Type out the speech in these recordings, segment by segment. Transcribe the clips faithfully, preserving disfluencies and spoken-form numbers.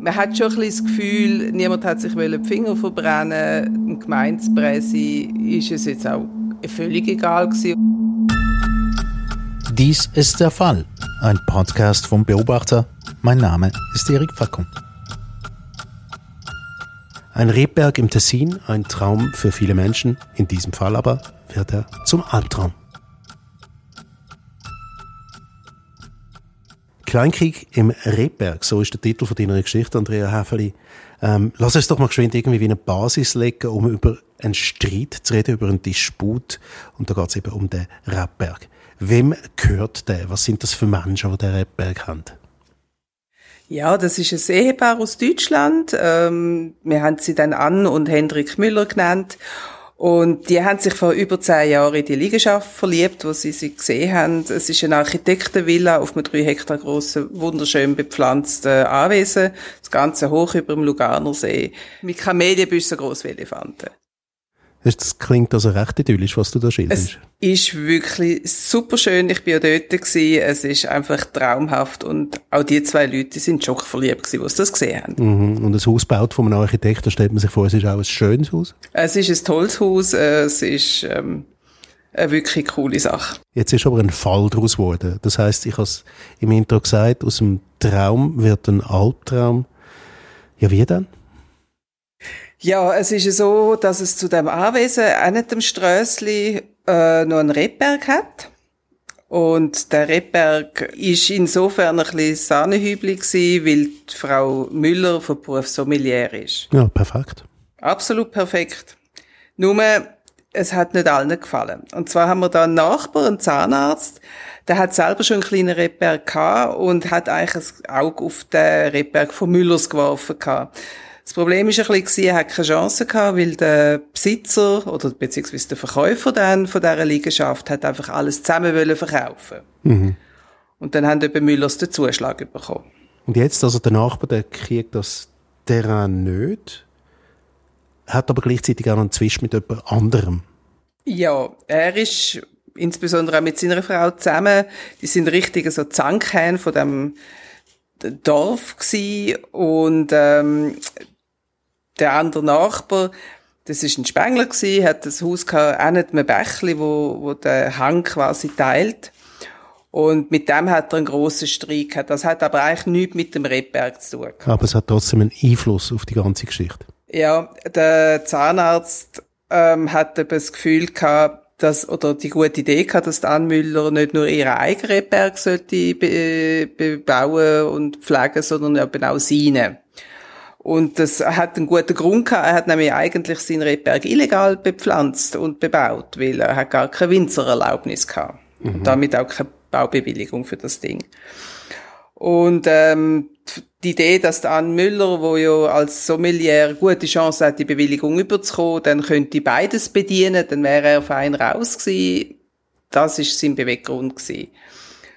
Man hat schon ein bisschen das Gefühl, niemand hat sich die Finger verbrennen wollen. Die Gemeindepresse ist es jetzt auch völlig egal gewesen. Dies ist der Fall. Ein Podcast vom Beobachter. Mein Name ist Eric Facon. Ein Rebberg im Tessin, ein Traum für viele Menschen. In diesem Fall aber wird er zum Albtraum. Kleinkrieg im Rebberg, so ist der Titel von deiner Geschichte, Andrea Haefely. Ähm, lass uns doch mal geschwind irgendwie eine Basis legen, um über einen Streit zu reden, über einen Disput. Und da geht es eben um den Rebberg. Wem gehört der? Was sind das für Menschen, die den Rebberg haben? Ja, das ist ein Ehepaar aus Deutschland. Ähm, wir haben sie dann Ann und Hendrik Müller genannt. Und die haben sich vor über zehn Jahren in die Liegenschaft verliebt, wo sie sie gesehen haben. Es ist eine Architektenvilla auf einem drei Hektar grossen, wunderschön bepflanzten Anwesen. Das Ganze hoch über dem Luganer See. Mit Kamelienbüssen so gross wie Elefanten. Das klingt also recht idyllisch, was du da schilderst. Es ist wirklich super schön. Ich war ja dort gewesen. Es ist einfach traumhaft. Und auch die zwei Leute sind schockverliebt gewesen, die sie das gesehen haben. Mhm. Und das Haus gebaut von einem Architekten, stellt man sich vor, es ist auch ein schönes Haus? Es ist ein tolles Haus. Es ist ähm, eine wirklich coole Sache. Jetzt ist aber ein Fall daraus geworden. Das heisst, ich habe es im Intro gesagt, aus dem Traum wird ein Albtraum. Ja, wie denn? Ja, es ist ja so, dass es zu dem Anwesen auch nicht dem Strössli äh, noch einen Rebberg hat. Und der Rebberg ist insofern ein bisschen Sahnehübli gewesen, weil die Frau Müller von Beruf Sommelier ist. Ja, perfekt. Absolut perfekt. Nur, es hat nicht allen gefallen. Und zwar haben wir da einen Nachbar, einen Zahnarzt, der hat selber schon einen kleinen Rebberg gehabt und hat eigentlich ein Auge auf den Rebberg von Müllers geworfen gehabt. Das Problem war ein bisschen, er hatte keine Chance gehabt, weil der Besitzer oder beziehungsweise der Verkäufer dann von dieser Liegenschaft hat einfach alles zusammen wollen verkaufen. Mhm. Und dann haben eben Müllers den Zuschlag bekommen. Und jetzt, also der Nachbar, der kriegt das Terrain nicht, hat aber gleichzeitig auch noch einen Zwist mit jemand anderem. Ja, er ist insbesondere auch mit seiner Frau zusammen, die sind richtig so Zankhähne von dem Dorf gsi und ähm, der andere Nachbar, das ist ein Spengler gsi, hat das Haus gehabt, auch nicht mehr Bächli, wo, wo der Hang quasi teilt. Und mit dem hat er einen grossen Streit gehabt. Das hat aber eigentlich nichts mit dem Rebberg zu tun. Aber es hat trotzdem einen Einfluss auf die ganze Geschichte. Ja, der Zahnarzt ähm, hat eben das Gefühl gehabt, dass, oder die gute Idee gehabt, dass Ann Müller nicht nur ihren eigenen Rebberg sollte be- bebauen und pflegen, sondern eben auch seinen. Und das hat einen guten Grund gehabt. Er hat nämlich eigentlich seinen Rebberg illegal bepflanzt und bebaut, weil er hat gar keine Winzererlaubnis gehabt. Mhm. Und damit auch keine Baubewilligung für das Ding. Und ähm, die Idee, dass der Ann Müller, wo ja als Sommelier gute Chance hat, die Bewilligung überzukommen, dann könnte beides bedienen, dann wäre er fein raus gewesen. Das ist sein Beweggrund gewesen.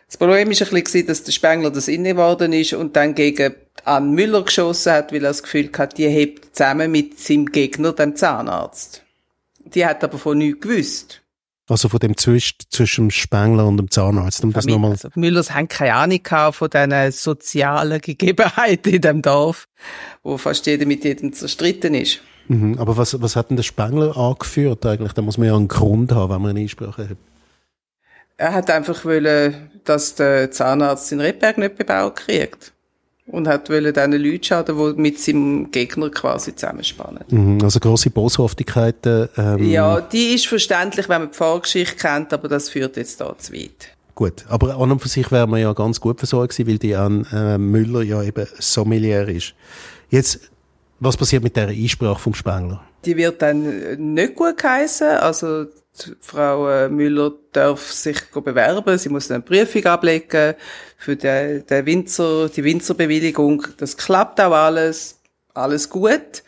Das Problem war ein bisschen, dass der Spengler das inne geworden ist und dann gegen Ann Müller geschossen hat, weil er das Gefühl hat, die hebt zusammen mit seinem Gegner, dem Zahnarzt. Die hat aber von nichts gewusst. Also von dem Zwist zwischen dem Spengler und dem Zahnarzt. Um das ja, nochmal. Also Müllers haben keine Ahnung von diesen sozialen Gegebenheiten in dem Dorf, wo fast jeder mit jedem zerstritten ist. Mhm, aber was, was hat denn der Spengler angeführt eigentlich? Da muss man ja einen Grund haben, wenn man eine Einsprache hat. Er hat einfach wollen, dass der Zahnarzt seinen Rebberg nicht bebaut kriegt. Und hat wollen diesen Leuten schaden, die mit seinem Gegner quasi zusammenspannen. Also grosse Boshaftigkeiten. Ähm ja, die ist verständlich, wenn man die Vorgeschichte kennt, aber das führt jetzt da zu weit. Gut, aber an und für sich wären wir ja ganz gut versorgt gewesen, weil die Ann äh, Müller ja eben Sommelier ist. Jetzt, was passiert mit dieser Einsprache vom Spengler? Die wird dann nicht gut geheissen, also die Frau Müller darf sich bewerben, sie muss eine Prüfung ablegen für den, den Winzer, die Winzerbewilligung. Das klappt auch alles, alles gut.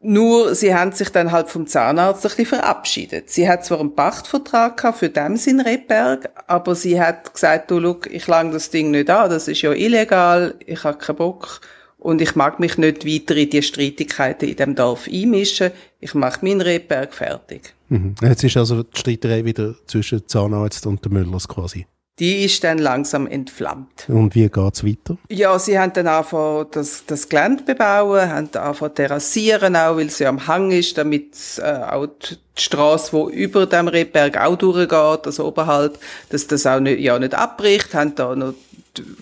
Nur, sie haben sich dann halt vom Zahnarzt ein bisschen verabschiedet. Sie hat zwar einen Pachtvertrag gehabt für den seinen Rebberg, aber sie hat gesagt, du, schau, ich lang das Ding nicht an, das ist ja illegal, ich habe keinen Bock. Und ich mag mich nicht weiter in die Streitigkeiten in dem Dorf einmischen. Ich mache meinen Rebberg fertig. Mhm. Jetzt ist also die Streiterei wieder zwischen Zahnarzt und den Müllers quasi. die ist dann langsam entflammt. Und wie geht's weiter? Ja, sie haben dann angefangen, das, das Gelände bebauen, haben angefangen terrassieren auch, weil sie am Hang ist, damit äh, auch die Strasse, die über dem Rebberg auch durchgeht, also oberhalb, dass das auch nicht, ja, nicht abbricht, haben da noch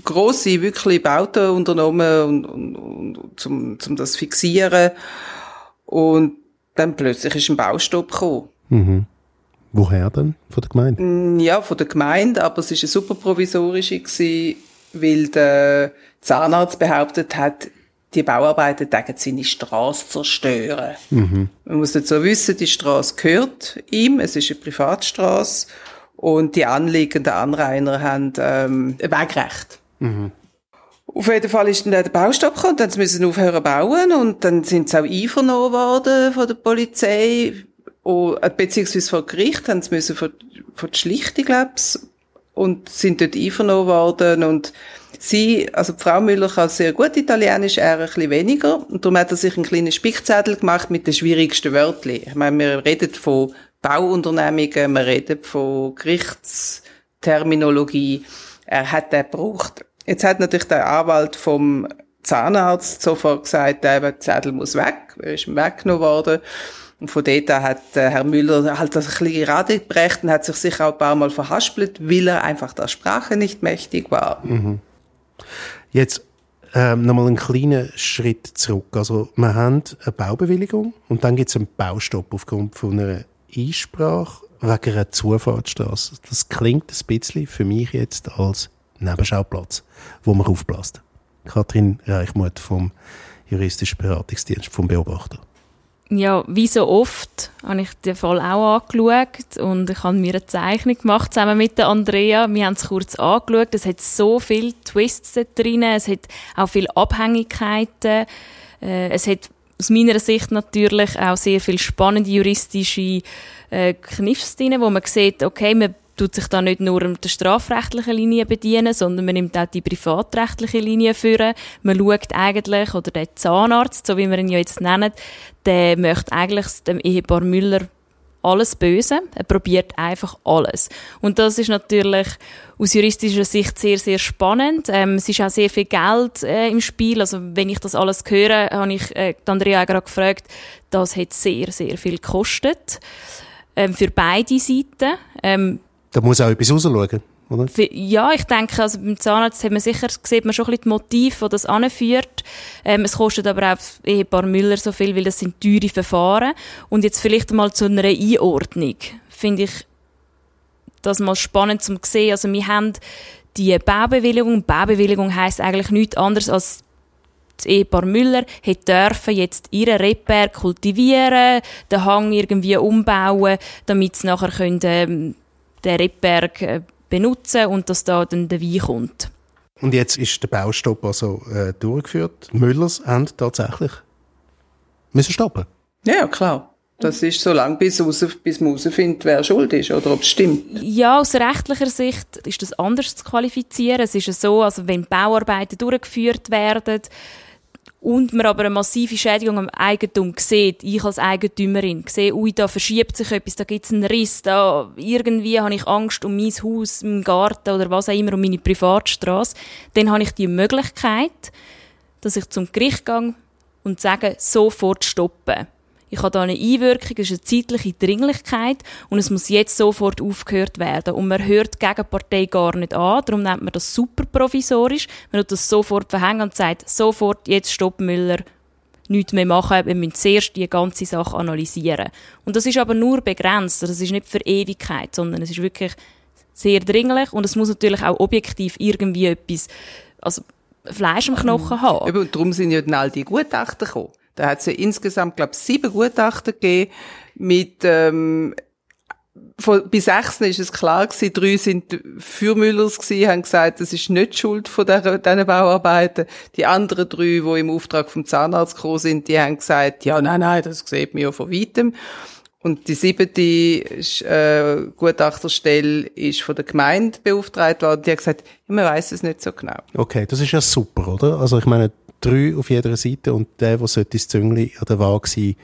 grosse, wirklich Bauten unternommen, und, und, und, zum, zum das fixieren. Und dann plötzlich ist ein Baustopp gekommen. Mhm. Woher denn? Von der Gemeinde? Ja, von der Gemeinde, aber es war eine super provisorische, weil der Zahnarzt behauptet hat, die Bauarbeiten tägen seine Strasse zerstören. Mhm. Man muss dazu wissen, die Strasse gehört ihm, es ist eine Privatstrasse, und die anliegenden Anrainer haben ähm, ein Wegrecht. Mhm. Auf jeden Fall ist dann der Baustopp gekommen, dann müssen sie aufhören zu bauen, und dann sind sie auch einvernommen worden von der Polizei, beziehungsweise vor Gericht haben sie müssen vor, vor die Schlichtung, glaube ich, und sind dort einvernommen worden. Und sie, also die Frau Müller kann sehr gut Italienisch, er ein bisschen weniger, und darum hat er sich einen kleinen Spickzettel gemacht mit den schwierigsten Wörtern. Ich meine, wir reden von Bauunternehmungen, wir reden von Gerichtsterminologie. Er hat den gebraucht. Jetzt hat natürlich der Anwalt vom Zahnarzt sofort gesagt, der Zettel muss weg, er ist weggenommen worden. Und von dort hat Herr Müller halt das ein bisschen gerade gebracht und hat sich sicher auch ein paar Mal verhaspelt, weil er einfach der Sprache nicht mächtig war. Mhm. Jetzt ähm, nochmal einen kleinen Schritt zurück. Also wir haben eine Baubewilligung und dann gibt es einen Baustopp aufgrund von einer Einsprache wegen einer Zufahrtsstrasse. Das klingt ein bisschen für mich jetzt als Nebenschauplatz, wo man aufbläst. Katrin Reichmuth vom juristischen Beratungsdienst vom Beobachter. Ja, wie so oft habe ich den Fall auch angeschaut, und ich habe mir eine Zeichnung gemacht zusammen mit Andrea. Wir haben es kurz angeschaut. Es hat so viele Twists da drin, es hat auch viele Abhängigkeiten. Es hat aus meiner Sicht natürlich auch sehr viele spannende juristische Kniffs drin, wo man sieht, okay, man tut sich da nicht nur der strafrechtlichen Linie bedienen, sondern man nimmt auch die privatrechtliche Linie führen. Man schaut eigentlich, oder der Zahnarzt, so wie wir ihn ja jetzt nennen, der möchte eigentlich dem Ehepaar Müller alles Böse. Er probiert einfach alles. Und das ist natürlich aus juristischer Sicht sehr, sehr spannend. Ähm, es ist auch sehr viel Geld äh, im Spiel. Also wenn ich das alles höre, habe ich äh, Andrea gerade gefragt, das hat sehr, sehr viel gekostet. Ähm, für beide Seiten. Ähm, Da muss auch etwas rausschauen, oder? Ja, ich denke, also beim Zahnarzt hat man sicher, sieht man schon ein bisschen die Motive, die das anführt. Ähm, es kostet aber auch das Ehepaar Müller so viel, weil das sind teure Verfahren. Und jetzt vielleicht mal zu einer Einordnung. Finde ich das mal spannend zu sehen. Also wir haben die Baubewilligung. Baubewilligung heisst eigentlich nichts anderes als das Ehepaar Müller hat dürfen jetzt ihren Rebberg kultivieren, den Hang irgendwie umbauen, damit sie nachher können, ähm, den Rebberg benutzen und dass da dann der Wein kommt. Und jetzt ist der Baustopp also äh, durchgeführt. Die Müllers haben tatsächlich müssen stoppen. Ja, klar. Das ist so lange, bis, raus, bis man herausfindet, wer schuld ist oder ob es stimmt. Ja, aus rechtlicher Sicht ist das anders zu qualifizieren. Es ist so, also wenn Bauarbeiten durchgeführt werden und man aber eine massive Schädigung am Eigentum sieht, ich als Eigentümerin sehe, ui, da verschiebt sich etwas, da gibt es einen Riss, da irgendwie habe ich Angst um mein Haus, meinen Garten oder was auch immer, um meine Privatstrasse, dann habe ich die Möglichkeit, dass ich zum Gericht gehe und sage, sofort stoppen. Ich habe da eine Einwirkung, es ist eine zeitliche Dringlichkeit und es muss jetzt sofort aufgehört werden. Und man hört die Gegenpartei gar nicht an, darum nennt man das super provisorisch. Man tut das sofort verhängen und sagt, sofort, jetzt stopp Müller, nichts mehr machen, wir müssen zuerst die ganze Sache analysieren. Und das ist aber nur begrenzt, das ist nicht für Ewigkeit, sondern es ist wirklich sehr dringlich und es muss natürlich auch objektiv irgendwie etwas, also Fleisch am Knochen haben. Und darum sind ja dann all die Gutachten gekommen. Da hat es ja insgesamt, glaube ich, sieben Gutachten gegeben. Mit, ähm, von, bei sechs ist es klar gewesen, drei sind für Müllers gewesen, haben gesagt, das ist nicht Schuld von der, diesen Bauarbeiten. Die anderen drei, die im Auftrag vom Zahnarzt gekommen sind, die haben gesagt, ja, nein, nein, das sieht man ja von weitem. Und die siebte äh, Gutachterstelle ist von der Gemeinde beauftragt worden. Die hat gesagt, ja, man weiss es nicht so genau. Okay, das ist ja super, oder? Also ich meine, drei auf jeder Seite und der, der das Züngli an der Waage sein sollte,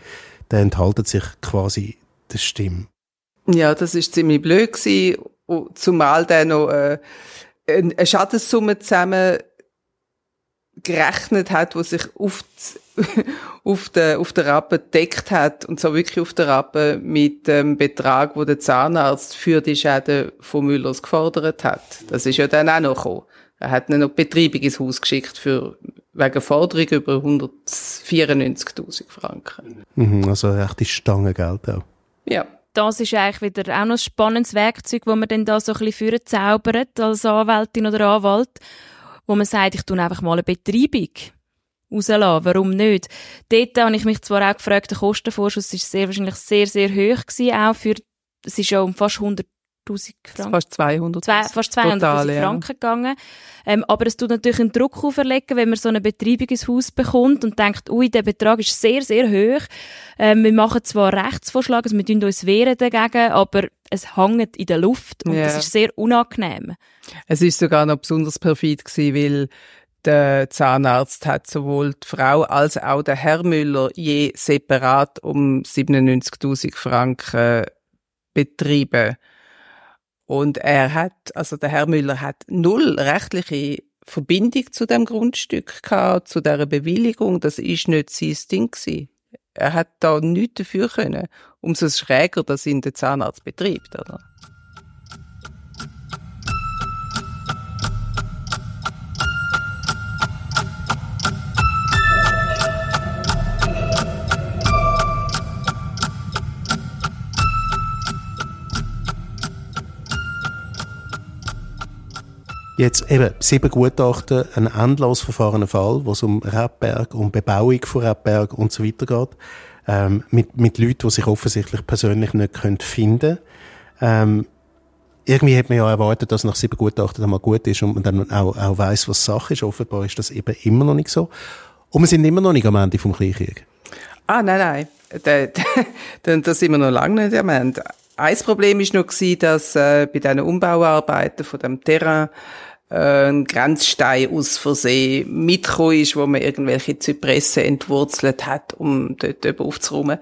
der enthaltet sich quasi der Stimme. Ja, das war ziemlich blöd gewesen. zumal dann noch äh, eine Schadenssumme zusammen gerechnet hat, die sich auf, die, auf, den, auf den Rappen gedeckt hat, und zwar wirklich auf den Rappen mit dem Betrag, den der Zahnarzt für die Schäden von Müllers gefordert hat. Das ist ja dann auch noch gekommen. Er hat dann noch die Betreibung ins Haus geschickt für, wegen Forderung über hundertvierundneunzigtausend Franken. Mhm, also echte Stange Geld auch. Ja. Das ist eigentlich wieder auch noch ein spannendes Werkzeug, das man dann da so ein bisschen vorzaubert als Anwältin oder Anwalt, wo man sagt, ich tue einfach mal eine Betreibung rauslassen. Warum nicht? Dort habe ich mich zwar auch gefragt, der Kostenvorschuss war sehr, wahrscheinlich sehr, sehr hoch gewesen, auch für, es ist ja um fast hunderttausend Franken. Fast zweihunderttausend. Fast zweihunderttausend Franken gegangen. Ähm, aber es tut natürlich einen Druck auferlegen, wenn man so eine Betreibung ins Haus bekommt und denkt, ui, der Betrag ist sehr, sehr hoch. Ähm, wir machen zwar Rechtsvorschläge, also wir tun uns wehren dagegen, aber es hängt in der Luft und yeah. Das ist sehr unangenehm. Es ist sogar noch besonders perfid gewesen, weil der Zahnarzt hat sowohl die Frau als auch der Herr Müller je separat um siebenundneunzigtausend Franken betrieben. Und er hat, also der Herr Müller hat null rechtliche Verbindung zu dem Grundstück gehabt, zu dieser Bewilligung. Das ist nicht sein Ding gewesen. Er hat da nichts dafür können. Umso schräger, dass ihn der Zahnarzt betreibt, oder? Jetzt eben sieben Gutachten, ein endlos verfahrener Fall, wo es um Rebberg, um Bebauung von Rebberg und so weiter geht, ähm, mit, mit Leuten, die sich offensichtlich persönlich nicht können finden können. Ähm, irgendwie hat man ja erwartet, dass nach sieben Gutachten einmal gut ist und man dann auch, auch weiss, was Sache ist. Offenbar ist das eben immer noch nicht so. Und wir sind immer noch nicht am Ende vom Kleinkrieg. Ah, nein, nein. Da, da sind wir noch lange nicht am Ende. Ein Problem war noch, dass äh, bei diesen Umbauarbeiten von dem Terrain äh, ein Grenzstein aus Versehen mitgekommen ist, wo man irgendwelche Zypressen entwurzelt hat, um dort oben aufzuräumen.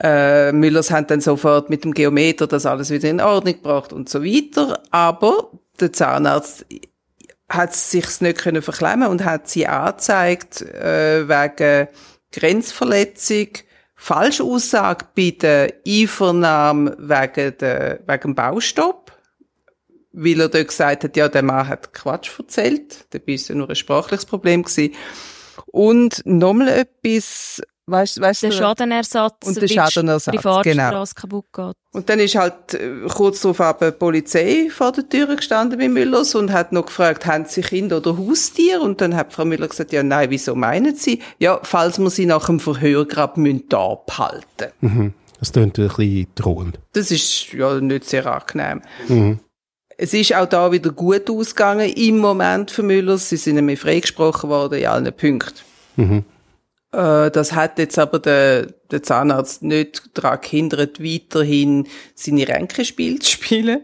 Äh, Müllers haben dann sofort mit dem Geometer das alles wieder in Ordnung gebracht und so weiter. Aber der Zahnarzt hat es sich nicht können verklemmen und hat sie angezeigt äh, wegen Grenzverletzung, Falschaussage bei der Einvernahme wegen, der, wegen dem Baustopp, weil er dort gesagt hat, ja, der Mann hat Quatsch erzählt, dabei war es ja nur ein sprachliches Problem gewesen. Und nochmal etwas, weißt, weißt der du... Der Schadenersatz, und der Schadenersatz, Privatstrasse kaputt geht. Und dann ist halt kurz darauf die Polizei vor der Tür gestanden bei Müllers und hat noch gefragt, haben Sie Kinder oder Haustier? Und dann hat Frau Müller gesagt, ja nein, wieso meinen Sie? Ja, falls wir sie nach dem Verhör gerade müssen da abhalten. Mhm. Das klingt ein bisschen drohend. Das ist ja nicht sehr angenehm. Mhm. Es ist auch da wieder gut ausgegangen im Moment für Müllers. Sie sind nämlich freigesprochen worden in allen Punkten. Mhm. Das hat jetzt aber der, der Zahnarzt nicht daran gehindert, weiterhin seine Ränkespiele zu spielen.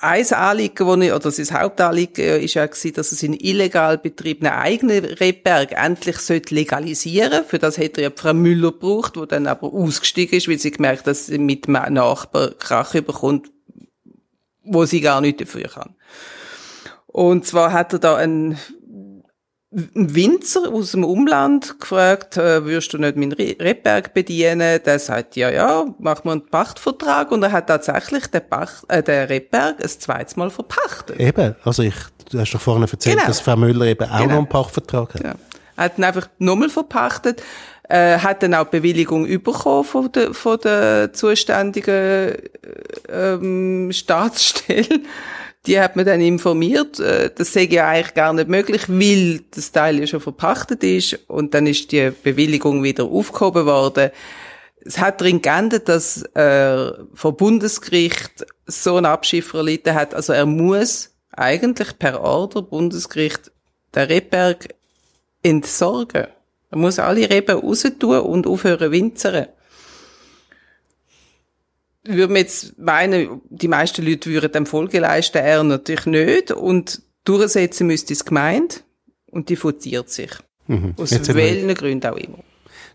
Ein Anliegen, ich, oder sein Hauptanliegen ist ja gewesen, dass er seinen illegal betriebenen eigenen Rebberg endlich sollte legalisieren sollte. Für das hätte er ja Frau Müller gebraucht, die dann aber ausgestiegen ist, weil sie gemerkt hat, dass sie mit dem Nachbarn Krach bekommt, wo sie gar nichts dafür kann. Und zwar hat er da einen Ein Winzer aus dem Umland gefragt, äh, würdest du nicht meinen Rebberg bedienen? Der sagt, ja, ja, machen wir einen Pachtvertrag. Und er hat tatsächlich den, Pacht, äh, den Rebberg ein zweites Mal verpachtet. Eben, also ich, du hast doch vorhin erzählt, genau. Dass Frau Müller eben auch genau. noch einen Pachtvertrag hat. Genau. Er hat ihn einfach nochmal verpachtet, äh, hat dann auch die Bewilligung bekommen von der, von der zuständigen ähm, Staatsstelle. Die hat man dann informiert, das sei ja eigentlich gar nicht möglich, weil das Teil ja schon verpachtet ist. Und dann ist die Bewilligung wieder aufgehoben worden. Es hat darin geändert, dass er vom Bundesgericht so einen Abschiffer erlitten hat. Also er muss eigentlich per Order Bundesgericht den Rebberg entsorgen. Er muss alle Reben raus tun und aufhören winzern. Würde man jetzt meinen, die meisten Leute würden dem Folge leisten, er natürlich nicht. Und durchsetzen müsste es die Gemeinde und die votiert sich. Mhm. Aus welchen Gründen auch immer.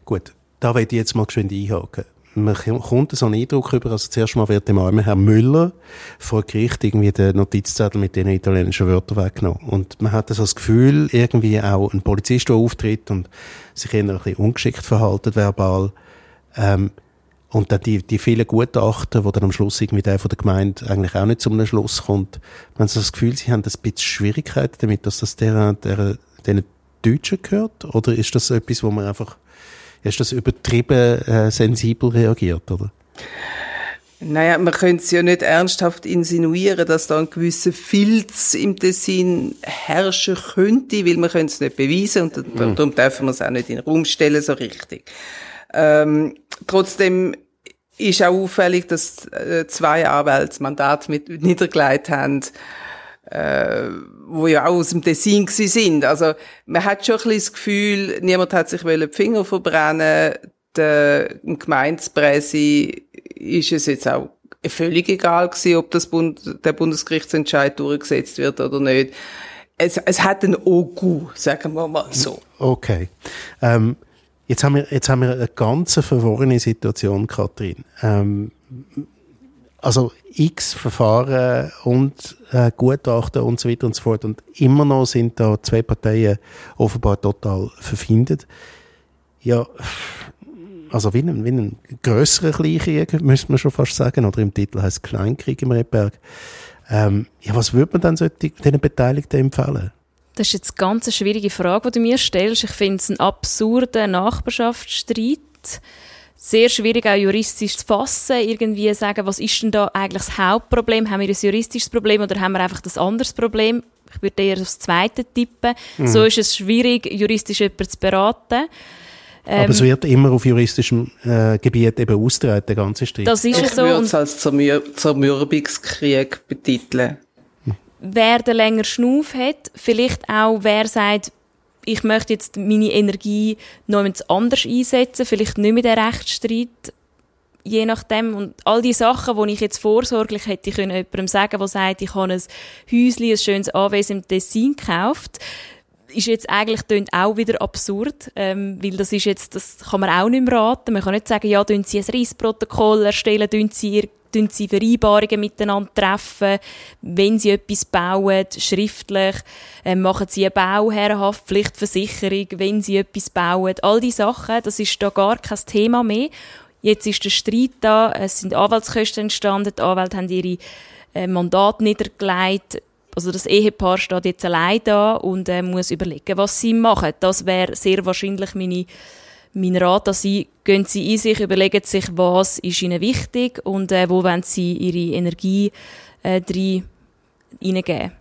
Gut, da will ich jetzt mal geschwind einhaken. man kommt so einen Eindruck über, also zuerst mal wird dem armen Herr Müller vor Gericht irgendwie den Notizzettel mit den italienischen Wörtern weggenommen. Und man hat so das Gefühl, irgendwie auch ein Polizist, der auftritt und sich eher ein bisschen ungeschickt verhaltet verbal, ähm, und dann die, die vielen Gutachten, wo dann am Schluss irgendwie der von der Gemeinde eigentlich auch nicht zu einem Schluss kommt. Man hat so das Gefühl, sie haben ein bisschen Schwierigkeiten damit, dass das deren, deren, denen Deutschen gehört? Oder ist das etwas, wo man einfach, ist das übertrieben äh, sensibel reagiert, oder? Naja, man könnte es ja nicht ernsthaft insinuieren, dass da ein gewisser Filz im Tessin herrschen könnte, weil man könnte es nicht beweisen und mhm. darum dürfen wir es auch nicht in den Raum stellen, so richtig. Ähm, trotzdem ist auch auffällig, dass äh, zwei Anwälte das Mandat mit niedergelegt haben, äh, wo ja auch aus dem Tessin gsi sind. Also man hat schon ein bisschen das Gefühl, niemand hat sich wollen die Finger verbrennen. Der Gemeindespresse ist es jetzt auch völlig egal gewesen, ob das Bund, der Bundesgerichtsentscheid durchgesetzt wird oder nicht. Es, es hat einen Ogu, sagen wir mal so. Okay. Ähm, jetzt haben wir, jetzt haben wir eine ganz verworrene Situation, Katrin. Ähm, Also x Verfahren und äh, Gutachten und so weiter und so fort. Und immer noch sind da zwei Parteien offenbar total verfindet. Ja, also wie ein, wie ein grösserer Kleinkrieg, müsste man schon fast sagen. Oder im Titel heisst Kleinkrieg im Rebberg. Ähm, ja, was würde man dann so den Beteiligten empfehlen? Das ist jetzt ganz eine ganz schwierige Frage, die du mir stellst. Ich finde es einen absurden Nachbarschaftsstreit. Sehr schwierig, auch juristisch zu fassen, irgendwie sagen, was ist denn da eigentlich das Hauptproblem? Haben wir ein juristisches Problem oder haben wir einfach das anderes Problem? Ich würde eher aufs Zweite tippen. Mhm. So ist es schwierig, juristisch jemanden zu beraten. Aber ähm, es wird immer auf juristischem äh, Gebiet eben ausgetragen, der ganze Streit. Das ist ich so. würde es als Zermürbungskrieg betiteln. Mhm. Wer den länger Schnauf hat, vielleicht auch wer sagt, ich möchte jetzt meine Energie noch anders einsetzen, vielleicht nicht mehr den Rechtsstreit, je nachdem. Und all die Sachen, die ich jetzt vorsorglich hätte können jemandem sagen, der sagt, ich habe ein Häuschen, ein schönes Anwesen im Tessin gekauft, ist jetzt eigentlich auch wieder absurd, ähm, weil das ist jetzt, das kann man auch nicht mehr raten. Man kann nicht sagen, ja, tun Sie ein Reissprotokoll erstellen, tun Sie, tun Sie Vereinbarungen miteinander treffen, wenn Sie etwas bauen, schriftlich, ähm, machen Sie eine Bauherrenhaftpflicht, Versicherung, wenn Sie etwas bauen. All diese Sachen, das ist da gar kein Thema mehr. Jetzt ist der Streit da, es sind Anwaltskosten entstanden, die Anwälte haben ihre äh, Mandate niedergelegt. Also das Ehepaar steht jetzt allein da und äh, muss überlegen, was sie machen. Das wäre sehr wahrscheinlich meine, mein Rat an Sie. Gehen Sie in sich, überlegen sich, was ist Ihnen wichtig und äh, wo wollen Sie Ihre Energie äh, hineingeben.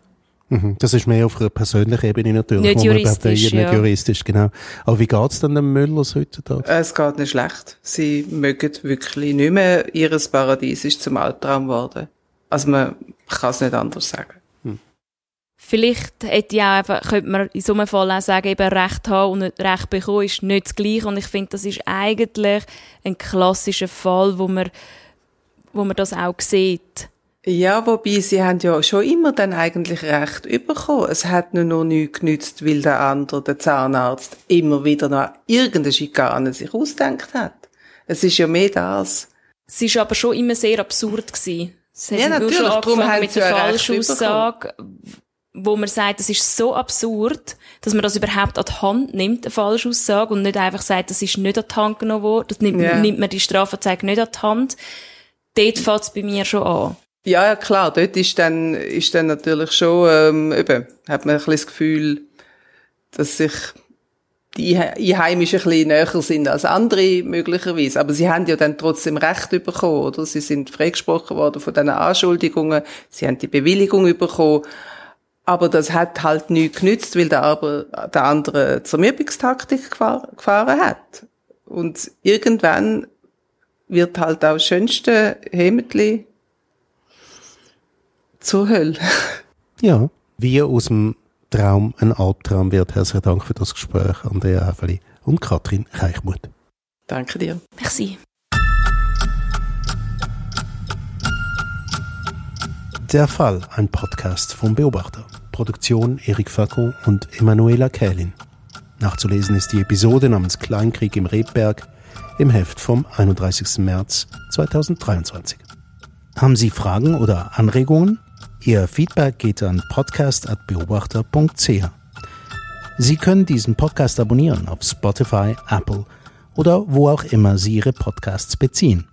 Mhm. Das ist mehr auf einer persönlichen Ebene natürlich. Nicht juristisch, ja. Nicht juristisch, genau. Aber wie geht es denn dem Müllers heutzutage? Es geht nicht schlecht. Sie mögen wirklich nicht mehr. Ihr Paradies ist zum Albtraum geworden. Also man kann es nicht anders sagen. Vielleicht hätte ich auch einfach, könnte man in so einem Fall auch sagen, eben Recht haben und nicht Recht bekommen ist nicht das Gleiche. Und ich finde, das ist eigentlich ein klassischer Fall, wo man, wo man das auch sieht. Ja, wobei, sie haben ja schon immer dann eigentlich Recht bekommen. Es hat nur noch nichts genützt, weil der andere, der Zahnarzt, immer wieder noch irgendeine Schikane sich ausgedacht hat. Es ist ja mehr das. Es war aber schon immer sehr absurd gewesen. Es ja, natürlich. Darum haben mit sie der falschen Aussage, wo man sagt, das ist so absurd, dass man das überhaupt an die Hand nimmt, eine falsche Aussage, und nicht einfach sagt, das ist nicht an die Hand genommen worden, das nimmt, yeah. nimmt man die Strafanzeige nicht an die Hand. Dort fängt es bei mir schon an. Ja, ja, klar, dort ist dann, ist dann natürlich schon, ähm, eben, hat man ein bisschen das Gefühl, dass sich die Einheimischen ein bisschen näher sind als andere, möglicherweise. Aber sie haben ja dann trotzdem Recht bekommen, oder? Sie sind freigesprochen worden von diesen Anschuldigungen, sie haben die Bewilligung bekommen. Aber das hat halt nichts genützt, weil der, aber, der andere Zermürbungstaktik gefahren hat. Und irgendwann wird halt auch das schönste Hemdli zur Hölle. Ja, wie aus dem Traum ein Albtraum wird. Herzlichen Dank für das Gespräch, Andrea Haefely und Katrin Reichmuth. Danke dir. Merci. Der Fall, ein Podcast vom Beobachter. Produktion Eric Facon und Emanuela Kählin. Nachzulesen ist die Episode namens Kleinkrieg im Rebberg im Heft vom einunddreißigsten März zweitausenddreiundzwanzig. Haben Sie Fragen oder Anregungen? Ihr Feedback geht an podcast at beobachter punkt c h. Sie können diesen Podcast abonnieren auf Spotify, Apple oder wo auch immer Sie Ihre Podcasts beziehen.